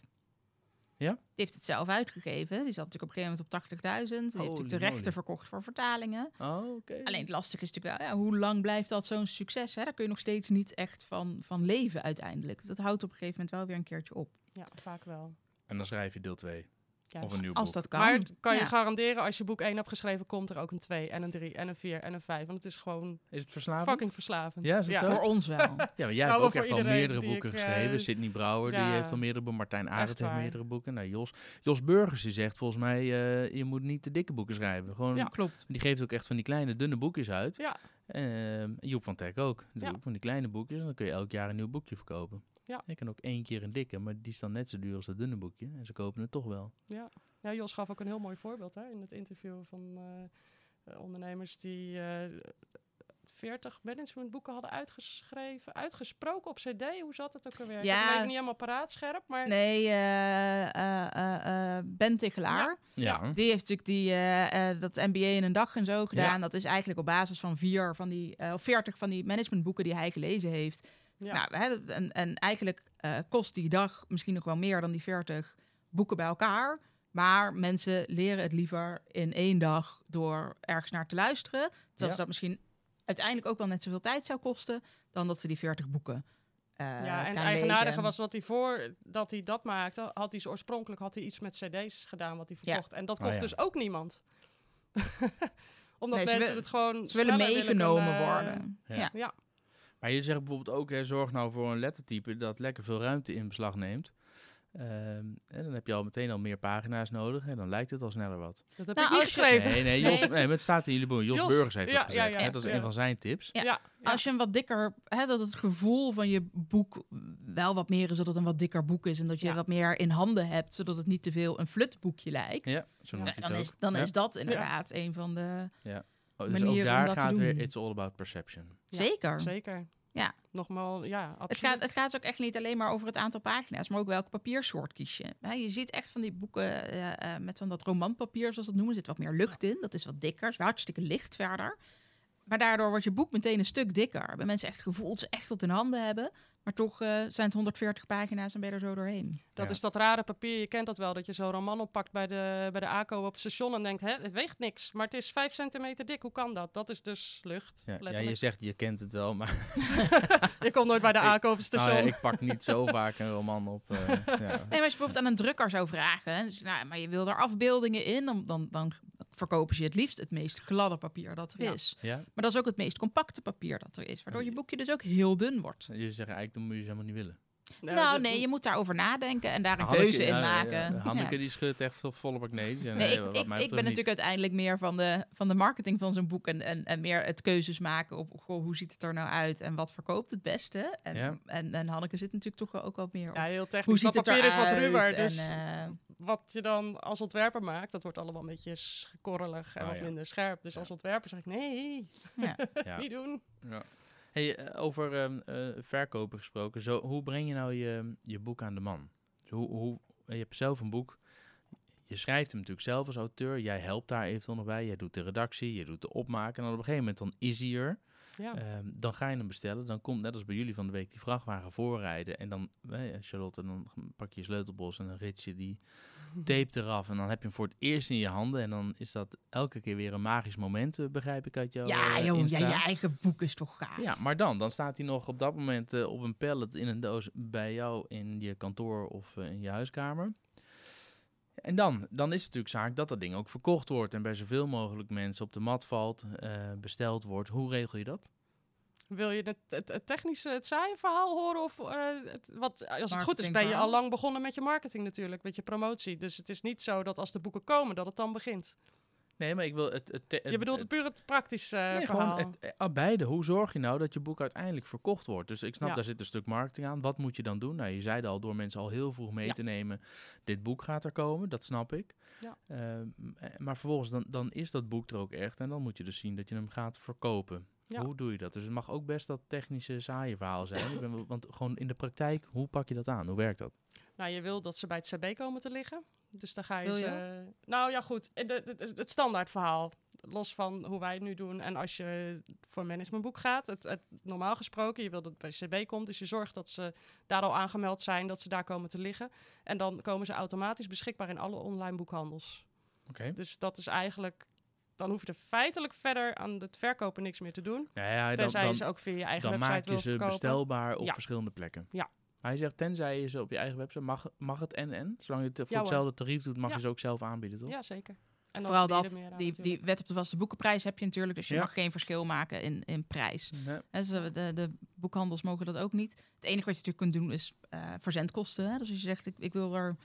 Ja? Die heeft het zelf uitgegeven. Die zat natuurlijk op een gegeven moment op 80.000. Die heeft natuurlijk de rechten verkocht voor vertalingen. Oh, okay. Alleen het lastige is natuurlijk wel, hoe lang blijft dat zo'n succes? Hè? Daar kun je nog steeds niet echt van leven uiteindelijk. Dat houdt op een gegeven moment wel weer een keertje op. Ja, vaak wel. En dan schrijf je deel 2. Ja, of een nieuw boek. Als dat kan. Maar kan je garanderen, als je boek 1 hebt geschreven, komt er ook een 2 en een 3 en een 4 en een 5. Want het is gewoon fucking verslavend. Ja, is het zo? Voor ons wel. Ja, maar jij hebt ook echt al meerdere boeken geschreven. Sydney Brouwer, die heeft al meerdere boeken. Martijn Arets heeft meerdere boeken. Nou, Jos Burgers, die zegt volgens mij, je moet niet te dikke boeken schrijven. Gewoon, klopt. Die geeft ook echt van die kleine, dunne boekjes uit. Ja. Joep van Teck ook. Van die kleine boekjes. En dan kun je elk jaar een nieuw boekje verkopen. Ja. Ik kan ook 1 keer een dikke, maar die is dan net zo duur als dat dunne boekje. En ze kopen het toch wel. Ja, ja, Jos gaf ook een heel mooi voorbeeld in het interview van ondernemers die 40 managementboeken hadden uitgesproken op cd. Hoe zat het ook alweer? Ja. Dat bleek niet helemaal paraatscherp, maar... Nee, Ben Tichelaar. Ja. Ja. Die heeft natuurlijk dat MBA in een dag en zo gedaan. Ja. Dat is eigenlijk op basis van 40 van die managementboeken die hij gelezen heeft. Ja. Nou, en eigenlijk kost die dag misschien nog wel meer dan die 40 boeken bij elkaar. Maar mensen leren het liever in 1 dag door ergens naar te luisteren. Terwijl ze dat misschien uiteindelijk ook wel net zoveel tijd zou kosten dan dat ze die 40 boeken gaan lezen. En het eigenaardige was dat hij voordat hij dat maakte, had hij oorspronkelijk iets met cd's gedaan wat hij verkocht. Ja. En dat kocht dus ook niemand. Omdat mensen het gewoon... Ze willen meegenomen worden. Ja. Maar je zegt bijvoorbeeld ook, zorg nou voor een lettertype dat lekker veel ruimte in beslag neemt. En dan heb je meteen meer pagina's nodig en dan lijkt het al sneller wat. Dat heb ik niet geschreven. Nee, maar het staat in jullie boek. Jos Burgers heeft dat gezegd. Ja. Dat is een van zijn tips. Ja. Ja. Ja. Als je hem wat dikker, dat het gevoel van je boek wel wat meer is, dat het een wat dikker boek is en dat je wat meer in handen hebt, zodat het niet te veel een flutboekje lijkt. Ja, zo noemt hij het ook. Dan is dat inderdaad een van de... Ja. Dus ook daar gaat weer it's all about perception. Ja, zeker. Ja. Nogmaals, absoluut. Het gaat ook echt niet alleen maar over het aantal pagina's, maar ook welke papiersoort kies je. Je ziet echt van die boeken met van dat romanpapier, zoals dat noemen, zit wat meer lucht in. Dat is wat dikker, is hartstikke licht verder. Maar daardoor wordt je boek meteen een stuk dikker. Bij mensen echt gevoeld, ze echt wat in handen hebben. Maar toch zijn het 140 pagina's en ben je er zo doorheen. Dat is dat rare papier, je kent dat wel. Dat je zo'n roman oppakt bij de ACO op het station en denkt, het weegt niks. Maar het is 5 centimeter dik, hoe kan dat? Dat is dus lucht. Ja, je zegt, je kent het wel, maar... Ik kom nooit bij de ACO op het station. Nou ja, ik pak niet zo vaak een roman op. Nee, maar als je bijvoorbeeld aan een drukker zou vragen, dus, maar je wil er afbeeldingen in, dan verkopen ze het liefst het meest gladde papier dat er is. Ja. Maar dat is ook het meest compacte papier dat er is, waardoor je boekje dus ook heel dun wordt. Je zegt eigenlijk, dan moet je ze helemaal niet willen. Nou nee, je moet daarover nadenken en daar een keuze in maken. Ja. Hanneke die schudt echt volle bak nee. Ik ben natuurlijk uiteindelijk meer van de marketing van zo'n boek en meer het keuzes maken op hoe ziet het er nou uit en wat verkoopt het beste. En Hanneke zit natuurlijk toch ook wel meer op. Ja, heel technisch. Hoe ziet het eruit? Papier is wat ruwer, dus wat je dan als ontwerper maakt, dat wordt allemaal een beetje korrelig en wat minder scherp. Dus als ontwerper zeg ik nee, niet doen. Ja. Hey, over verkopen gesproken, hoe breng je nou je boek aan de man? Je hebt zelf een boek, je schrijft hem natuurlijk zelf als auteur, jij helpt daar eventueel nog bij, jij doet de redactie, je doet de opmaak en dan op een gegeven moment dan is hij er. Ja. Dan ga je hem bestellen, dan komt net als bij jullie van de week die vrachtwagen voorrijden en dan, Charlotte, dan pak je sleutelbos en dan rits je die tape eraf en dan heb je hem voor het eerst in je handen en dan is dat elke keer weer een magisch moment, begrijp ik uit jouw Insta. Ja, je eigen boek is toch gaaf. Ja, maar dan staat hij nog op dat moment op een pallet in een doos bij jou in je kantoor of in je huiskamer. En dan is het natuurlijk zaak dat dat ding ook verkocht wordt en bij zoveel mogelijk mensen op de mat valt, besteld wordt. Hoe regel je dat? Wil je het technische, het saaie verhaal horen? Of als het goed is, ben je al lang begonnen met je marketing natuurlijk, met je promotie. Dus het is niet zo dat als de boeken komen, dat het dan begint. Nee, maar ik wil je bedoelt puur het praktische verhaal. Gewoon beide. Hoe zorg je nou dat je boek uiteindelijk verkocht wordt? Dus ik snap, daar zit een stuk marketing aan. Wat moet je dan doen? Nou, je zei al, door mensen al heel vroeg mee te nemen, dit boek gaat er komen, dat snap ik. Ja. Maar vervolgens, dan is dat boek er ook echt. En dan moet je dus zien dat je hem gaat verkopen. Ja. Hoe doe je dat? Dus het mag ook best dat technische saaie verhaal zijn. Want gewoon in de praktijk, hoe pak je dat aan? Hoe werkt dat? Nou, je wil dat ze bij het CB komen te liggen. Dus dan ga je ze... Nou ja, goed. Het standaard verhaal. Los van hoe wij het nu doen. En als je voor managementboek gaat. Het normaal gesproken, je wil dat het bij CB komt. Dus je zorgt dat ze daar al aangemeld zijn. Dat ze daar komen te liggen. En dan komen ze automatisch beschikbaar in alle online boekhandels. Okay. Dus dat is eigenlijk... Dan hoef je er feitelijk verder aan het verkopen niks meer te doen. Tenzij je ze ook via je eigen website wil verkopen. Dan maak je ze bestelbaar op verschillende plekken. Ja. Maar hij zegt, tenzij je ze op je eigen website mag het en. Zolang je het voor hetzelfde tarief doet, mag je ze ook zelf aanbieden, toch? Ja, zeker. En vooral die wet op de vaste boekenprijs heb je natuurlijk. Dus je mag geen verschil maken in prijs. Nee. De boekhandels mogen dat ook niet. Het enige wat je natuurlijk kunt doen is verzendkosten. Hè? Dus als je zegt, ik wil er...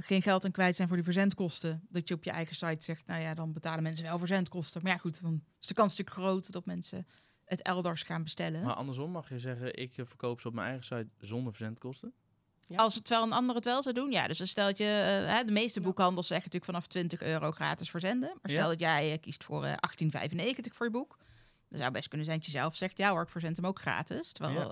geen geld aan kwijt zijn voor die verzendkosten. Dat je op je eigen site zegt, nou ja, dan betalen mensen wel verzendkosten. Maar ja, goed, dan is de kans natuurlijk groot dat mensen het elders gaan bestellen. Maar andersom mag je zeggen, ik verkoop ze op mijn eigen site zonder verzendkosten? Ja. Als het wel een ander het wel zou doen, ja. Dus dan stel dat je, de meeste boekhandels zeggen natuurlijk vanaf €20 gratis verzenden. Maar stel dat jij kiest voor €18,95 voor je boek. Dat zou best kunnen zijn dat je zelf zegt, ja hoor, ik verzend hem ook gratis. Terwijl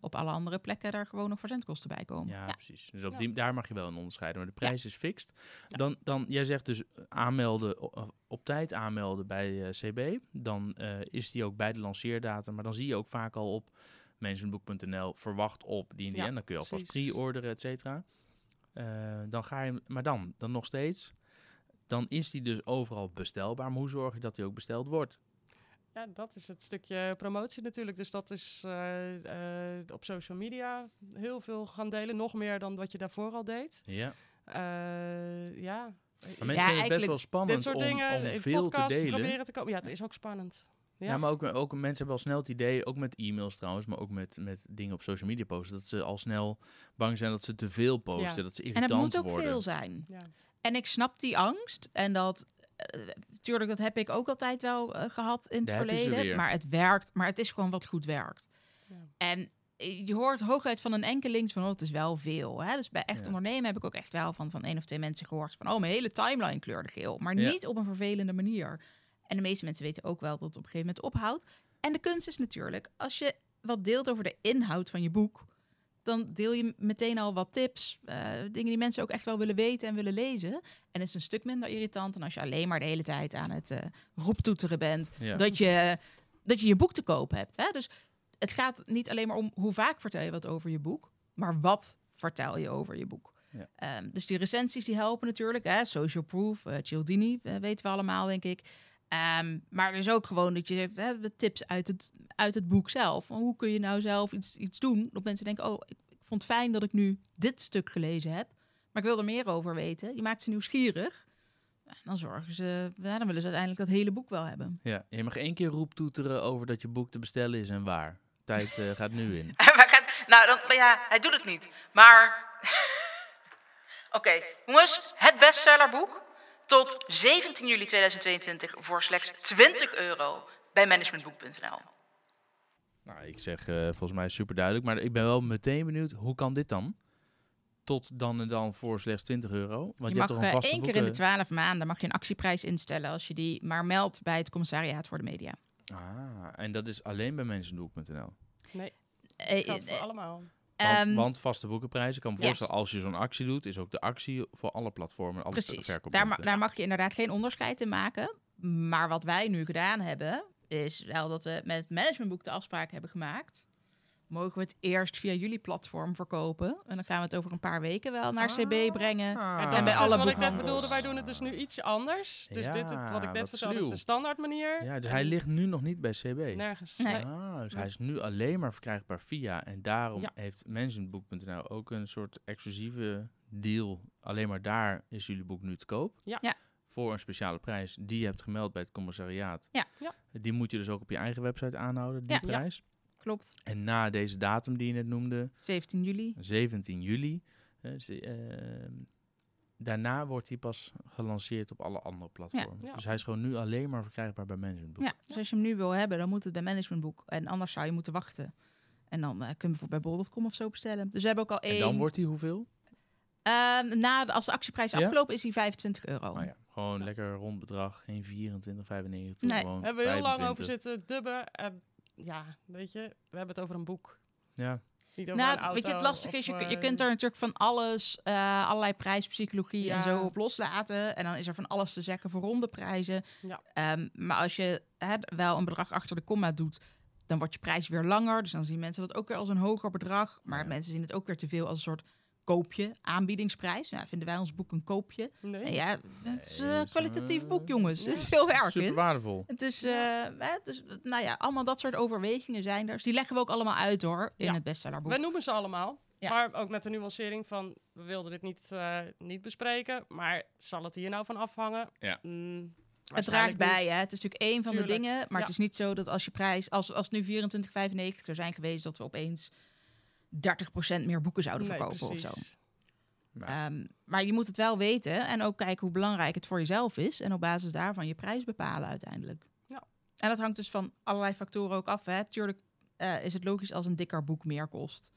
op alle andere plekken daar gewoon nog verzendkosten bij komen. Ja, precies. Dus daar mag je wel een onderscheiden. Maar de prijs is fixed. Ja. Dan, jij zegt dus aanmelden, op tijd aanmelden bij CB. Dan is die ook bij de lanceerdatum. Maar dan zie je ook vaak al op managementboek.nl verwacht op die en die. En dan kun je alvast pre-orderen, et cetera. Dan ga je, maar dan nog steeds. Dan is die dus overal bestelbaar. Maar hoe zorg je dat die ook besteld wordt? Ja, dat is het stukje promotie natuurlijk. Dus dat is op social media heel veel gaan delen. Nog meer dan wat je daarvoor al deed. Ja. Maar mensen vinden het best wel spannend om veel te delen. Proberen te komen. Ja, dat is ook spannend. Ja, maar ook mensen hebben al snel het idee, ook met e-mails trouwens, maar ook met dingen op social media posten, dat ze al snel bang zijn dat ze te veel posten, dat ze irritant worden. En het moet ook veel zijn. Ja. En ik snap die angst en dat... Tuurlijk, dat heb ik ook altijd wel gehad in het verleden. Maar het werkt. Maar het is gewoon wat goed werkt. Ja. En je hoort hooguit van een enkeling van, het is wel veel. Hè? Dus bij Echt Ondernemen heb ik ook echt wel van 1 of 2 mensen gehoord van, mijn hele timeline kleurde geel. Maar niet op een vervelende manier. En de meeste mensen weten ook wel dat het op een gegeven moment ophoudt. En de kunst is natuurlijk, als je wat deelt over de inhoud van je boek, dan deel je meteen al wat tips, dingen die mensen ook echt wel willen weten en willen lezen. En het is een stuk minder irritant dan als je alleen maar de hele tijd aan het roeptoeteren bent. Ja. Dat je je boek te koop hebt. Hè? Dus het gaat niet alleen maar om hoe vaak vertel je wat over je boek, maar wat vertel je over je boek. Ja. Dus die recensies die helpen natuurlijk. Hè? Social Proof, Cialdini, weten we allemaal, denk ik. Maar er is ook gewoon dat je zegt, tips uit het boek zelf. Hoe kun je nou zelf iets doen? Dat mensen denken, ik vond het fijn dat ik nu dit stuk gelezen heb. Maar ik wil er meer over weten. Je maakt ze nieuwsgierig. Dan zorgen ze, dan willen ze uiteindelijk dat hele boek wel hebben. Ja, je mag 1 keer roeptoeteren over dat je boek te bestellen is en waar. Tijd gaat nu in. Nou, dan, ja, hij doet het niet. Maar, oké, jongens, het bestsellerboek tot 17 juli 2022 voor slechts €20 bij managementboek.nl. Nou, ik zeg volgens mij super duidelijk, maar ik ben wel meteen benieuwd, hoe kan dit dan? Tot dan en dan voor slechts €20. Want je mag toch één keer in de 12 maanden mag je een actieprijs instellen als je die maar meldt bij het commissariaat voor de media. Ah, en dat is alleen bij managementboek.nl? Nee, dat geldt voor allemaal. Want vaste boekenprijzen, ik kan me voorstellen, als je zo'n actie doet, is ook de actie voor alle platformen. Alle precies, daar mag je inderdaad geen onderscheid in maken. Maar wat wij nu gedaan hebben, is wel dat we met het managementboek de afspraak hebben gemaakt. Mogen we het eerst via jullie platform verkopen? En dan gaan we het over een paar weken wel naar CB brengen. En dat bij is alle dus wat ik net bedoelde. Wij doen het dus nu ietsje anders. Dus ja, dit, wat ik net vertelde, is de standaard manier. Ja, dus hij ligt nu nog niet bij CB? Nergens. Nee. Dus hij is nu alleen maar verkrijgbaar via. En daarom heeft managementboek.nl ook een soort exclusieve deal. Alleen maar daar is jullie boek nu te koop. Ja. Voor een speciale prijs die je hebt gemeld bij het commissariaat. Ja. Die moet je dus ook op je eigen website aanhouden, die prijs. Ja. Klopt. En na deze datum die je net noemde... 17 juli. Daarna wordt hij pas gelanceerd op alle andere platformen. Ja. Dus hij is gewoon nu alleen maar verkrijgbaar bij Managementboek. Ja, dus als je hem nu wil hebben, dan moet het bij Managementboek. En anders zou je moeten wachten. En dan kun je bijvoorbeeld bij Bol.com of zo bestellen. Dus we hebben ook al één... En dan wordt hij hoeveel? Als de actieprijs afgelopen is hij €25. Oh ja. Gewoon lekker rond bedrag. Geen 24,95. Nee. Gewoon hebben we heel lang over zitten dubben... Ja, weet je, we hebben het over een boek. Ja. Niet over een auto, weet je, het lastige is, je kunt er natuurlijk van alles, allerlei prijspsychologie en zo op loslaten. En dan is er van alles te zeggen voor ronde prijzen. Ja. Maar als je wel een bedrag achter de komma doet, dan wordt je prijs weer langer. Dus dan zien mensen dat ook weer als een hoger bedrag. Maar mensen zien het ook weer te veel als een soort koopje, aanbiedingsprijs. Nou, vinden wij ons boek een koopje? Nee. En ja, het is een kwalitatief boek, jongens. Het is veel werk. Super waardevol. Het is, allemaal dat soort overwegingen zijn er. Dus die leggen we ook allemaal uit, hoor, in het bestsellerboek. We noemen ze allemaal, maar ook met de nuancering van... we wilden dit niet bespreken, maar zal het hier nou van afhangen? Ja. Het draagt bij, hè? Het is natuurlijk één van de dingen, maar het is niet zo dat als je prijs... als nu 24,95 zou zijn geweest, dat we opeens... 30% meer boeken zouden verkopen of zo. Nou. Maar je moet het wel weten en ook kijken hoe belangrijk het voor jezelf is... en op basis daarvan je prijs bepalen uiteindelijk. Ja. En dat hangt dus van allerlei factoren ook af. Hè. Tuurlijk is het logisch als een dikker boek meer kost...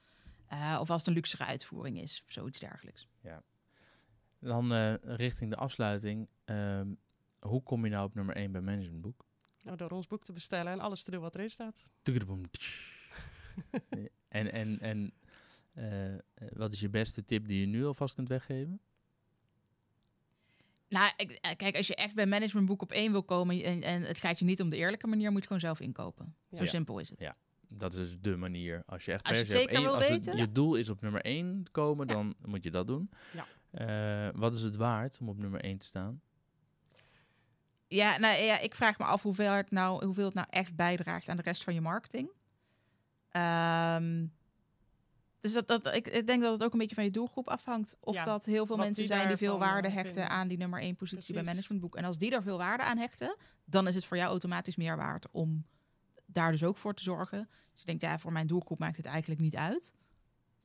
of als het een luxere uitvoering is, of zoiets dergelijks. Ja. Dan richting de afsluiting. Hoe kom je nou op nummer 1 bij Managementboek? Nou, door ons boek te bestellen en alles te doen wat erin staat. En wat is je beste tip die je nu alvast kunt weggeven? Nou, kijk, als je echt bij Managementboek op 1 wil komen... en het gaat je niet om de eerlijke manier, moet je gewoon zelf inkopen. Ja. Zo simpel is het. Ja, dat is dus de manier. Als je echt je doel is op nummer 1 komen, dan moet je dat doen. Ja. Wat is het waard om op nummer 1 te staan? Ja, ik vraag me af hoeveel het nou echt bijdraagt aan de rest van je marketing. Dus ik denk dat het ook een beetje van je doelgroep afhangt. Of dat heel veel mensen zijn die veel waarde hechten aan die nummer 1 positie bij Managementboek. En als die daar veel waarde aan hechten, dan is het voor jou automatisch meer waard om daar dus ook voor te zorgen. Dus je denkt, voor mijn doelgroep maakt het eigenlijk niet uit.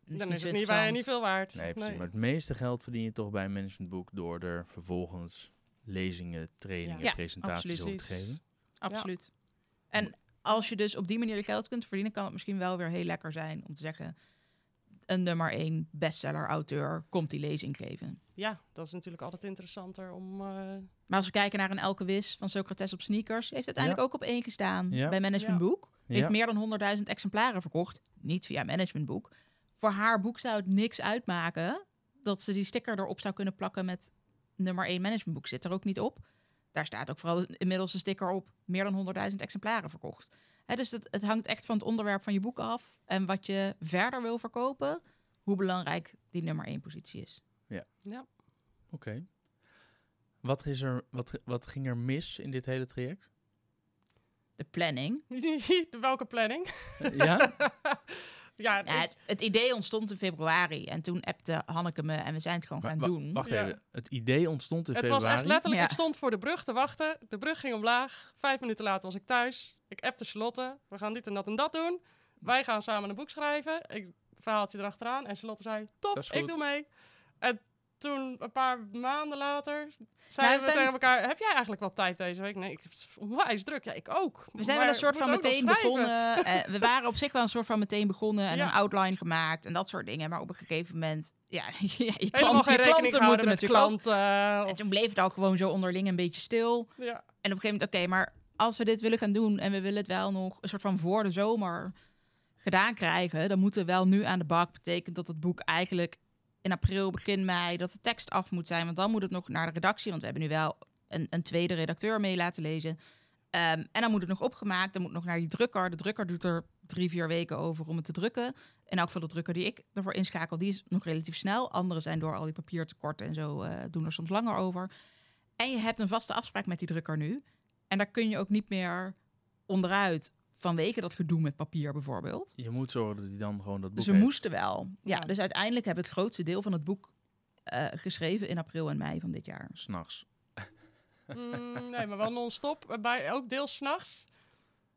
Dan is het niet bij je niet veel waard. Nee, precies. Nee. Maar het meeste geld verdien je toch bij Managementboek door er vervolgens lezingen, trainingen, presentaties op te geven. Absoluut. Ja. En als je dus op die manier je geld kunt verdienen... kan het misschien wel weer heel lekker zijn om te zeggen... een nummer 1 bestseller-auteur komt die lezing geven. Ja, dat is natuurlijk altijd interessanter om... Maar als we kijken naar een Elke Wiss van Socrates op sneakers... heeft uiteindelijk ook op 1 gestaan bij Managementboek. Ja. Heeft meer dan 100.000 exemplaren verkocht. Niet via Managementboek. Voor haar boek zou het niks uitmaken... dat ze die sticker erop zou kunnen plakken met nummer 1 Managementboek. Zit er ook niet op. Daar staat ook vooral inmiddels een sticker op... meer dan 100.000 exemplaren verkocht. Dus het hangt echt van het onderwerp van je boek af... en wat je verder wil verkopen... hoe belangrijk die nummer 1 positie is. Ja. Oké. Wat ging er mis in dit hele traject? De planning. Welke planning? Ja? Het idee ontstond in februari en toen appte Hanneke me en we zijn het gewoon gaan doen. Wacht even, het idee ontstond in februari? Het was echt letterlijk, ik stond voor de brug te wachten, de brug ging omlaag, 5 minuten later was ik thuis, ik appte Charlotte, we gaan dit en dat doen, wij gaan samen een boek schrijven, ik verhaaltje erachteraan. En Charlotte zei, top, ik doe mee. En toen, een paar maanden later, zeiden we tegen elkaar... Heb jij eigenlijk wel tijd deze week? Nee, ik heb onwijs druk. Ja, ik ook. We zijn wel een soort van meteen begonnen. We waren op zich wel een soort van meteen begonnen en een outline gemaakt en dat soort dingen. Maar op een gegeven moment... Ja, je klanten moeten met klanten. En toen bleef het al gewoon zo onderling een beetje stil. Ja. En op een gegeven moment, oké, maar als we dit willen gaan doen en we willen het wel nog een soort van voor de zomer gedaan krijgen, dan moeten we wel nu aan de bak. Betekent dat het boek eigenlijk in april, begin mei, dat de tekst af moet zijn. Want dan moet het nog naar de redactie. Want we hebben nu wel een tweede redacteur mee laten lezen. En dan moet het nog opgemaakt. Dan moet het nog naar die drukker. De drukker doet er 3-4 weken over om het te drukken. En ook voor de drukker die ik ervoor inschakel, die is nog relatief snel. Anderen zijn door al die papiertekorten en zo doen er soms langer over. En je hebt een vaste afspraak met die drukker nu. En daar kun je ook niet meer onderuit vanwege dat gedoe met papier bijvoorbeeld. Je moet zorgen dat hij dan gewoon dat boek heeft. Ze moesten wel. Ja, dus uiteindelijk hebben we het grootste deel van het boek geschreven in april en mei van dit jaar. 's Nachts. Nee, maar wel non-stop. Ook deels 's nachts.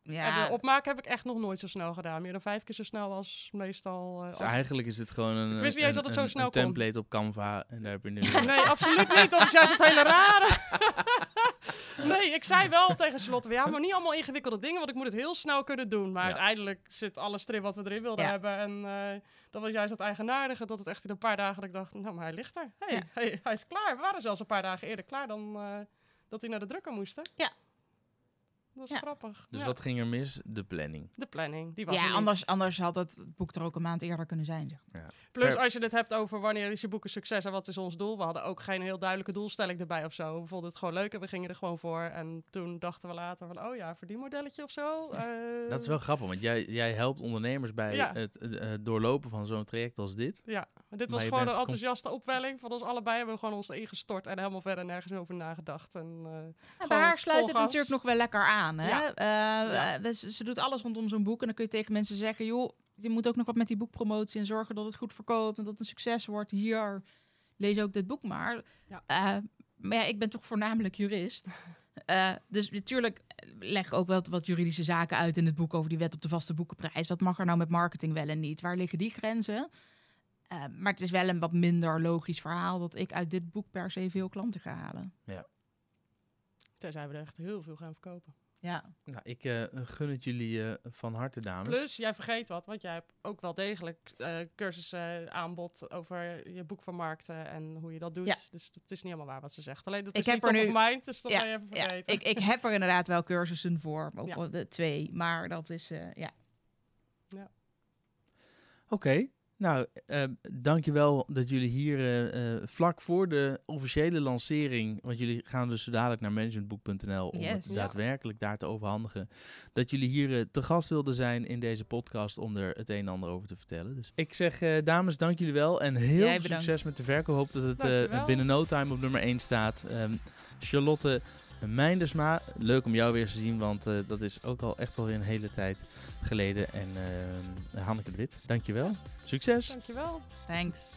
Ja. En de opmaak heb ik echt nog nooit zo snel gedaan. Meer dan 5 keer zo snel als meestal... Dus eigenlijk is dit gewoon een template op Canva. En daar heb je nu... Nee, absoluut niet. Dat is juist het hele rare. Nee, ik zei wel tegen Charlotte, ja, maar niet allemaal ingewikkelde dingen, want ik moet het heel snel kunnen doen. Maar uiteindelijk zit alles erin wat we erin wilden hebben. En dat was juist het eigenaardige, dat het echt in een paar dagen, dat ik dacht, nou, maar hij ligt er. Hey, hij is klaar. We waren zelfs een paar dagen eerder klaar dan dat hij naar de drukker moest. Ja. Dat is grappig. Dus wat ging er mis? De planning. De planning, die was er niet. Anders had het boek er ook een maand eerder kunnen zijn. Zeg maar. Ja. Plus, als je het hebt over wanneer is je boek een succes en wat is ons doel. We hadden ook geen heel duidelijke doelstelling erbij of zo. We vonden het gewoon leuk en we gingen er gewoon voor. En toen dachten we later van, verdienmodelletje of zo. Ja. Dat is wel grappig, want jij helpt ondernemers bij het doorlopen van zo'n traject als dit. Ja, dit was gewoon een enthousiaste opwelling van ons allebei. Hebben we gewoon ons ingestort en helemaal verder nergens over nagedacht. En bij haar sluit het natuurlijk nog wel lekker aan. Hè? Ze doet alles rondom zo'n boek. En dan kun je tegen mensen zeggen, joh, je moet ook nog wat met die boekpromotie en zorgen dat het goed verkoopt en dat het een succes wordt. Hier, lees ook dit boek maar. Ja. Maar ik ben toch voornamelijk jurist. Dus natuurlijk leg ik ook wel wat juridische zaken uit in het boek over die wet op de vaste boekenprijs. Wat mag er nou met marketing wel en niet? Waar liggen die grenzen? Maar het is wel een wat minder logisch verhaal dat ik uit dit boek per se veel klanten ga halen. Ja. Tenzij we er echt heel veel gaan verkopen. Ja. Nou, ik gun het jullie van harte, dames. Plus, jij vergeet wat, want jij hebt ook wel degelijk cursussen aanbod over je boek vermarkten en hoe je dat doet. Ja. Dus het is niet helemaal waar wat ze zegt. Alleen dat ik is niet top of mind, dus dat ben je even vergeten. Ja. Ik heb er inderdaad wel cursussen voor, bijvoorbeeld de 2, maar dat is, Oké. Nou, dankjewel dat jullie hier vlak voor de officiële lancering, want jullie gaan dus zo dadelijk naar managementboek.nl om het daadwerkelijk daar te overhandigen, dat jullie hier te gast wilden zijn in deze podcast om er het een en ander over te vertellen. Dus ik zeg, dames, dank jullie wel en heel veel succes met de verkoop. Hoop dat het binnen no time op nummer 1 staat. Charlotte Meindersma, leuk om jou weer te zien, want dat is ook al echt alweer een hele tijd geleden. En Hanneke de Wit, dankjewel. Succes. Dankjewel. Thanks.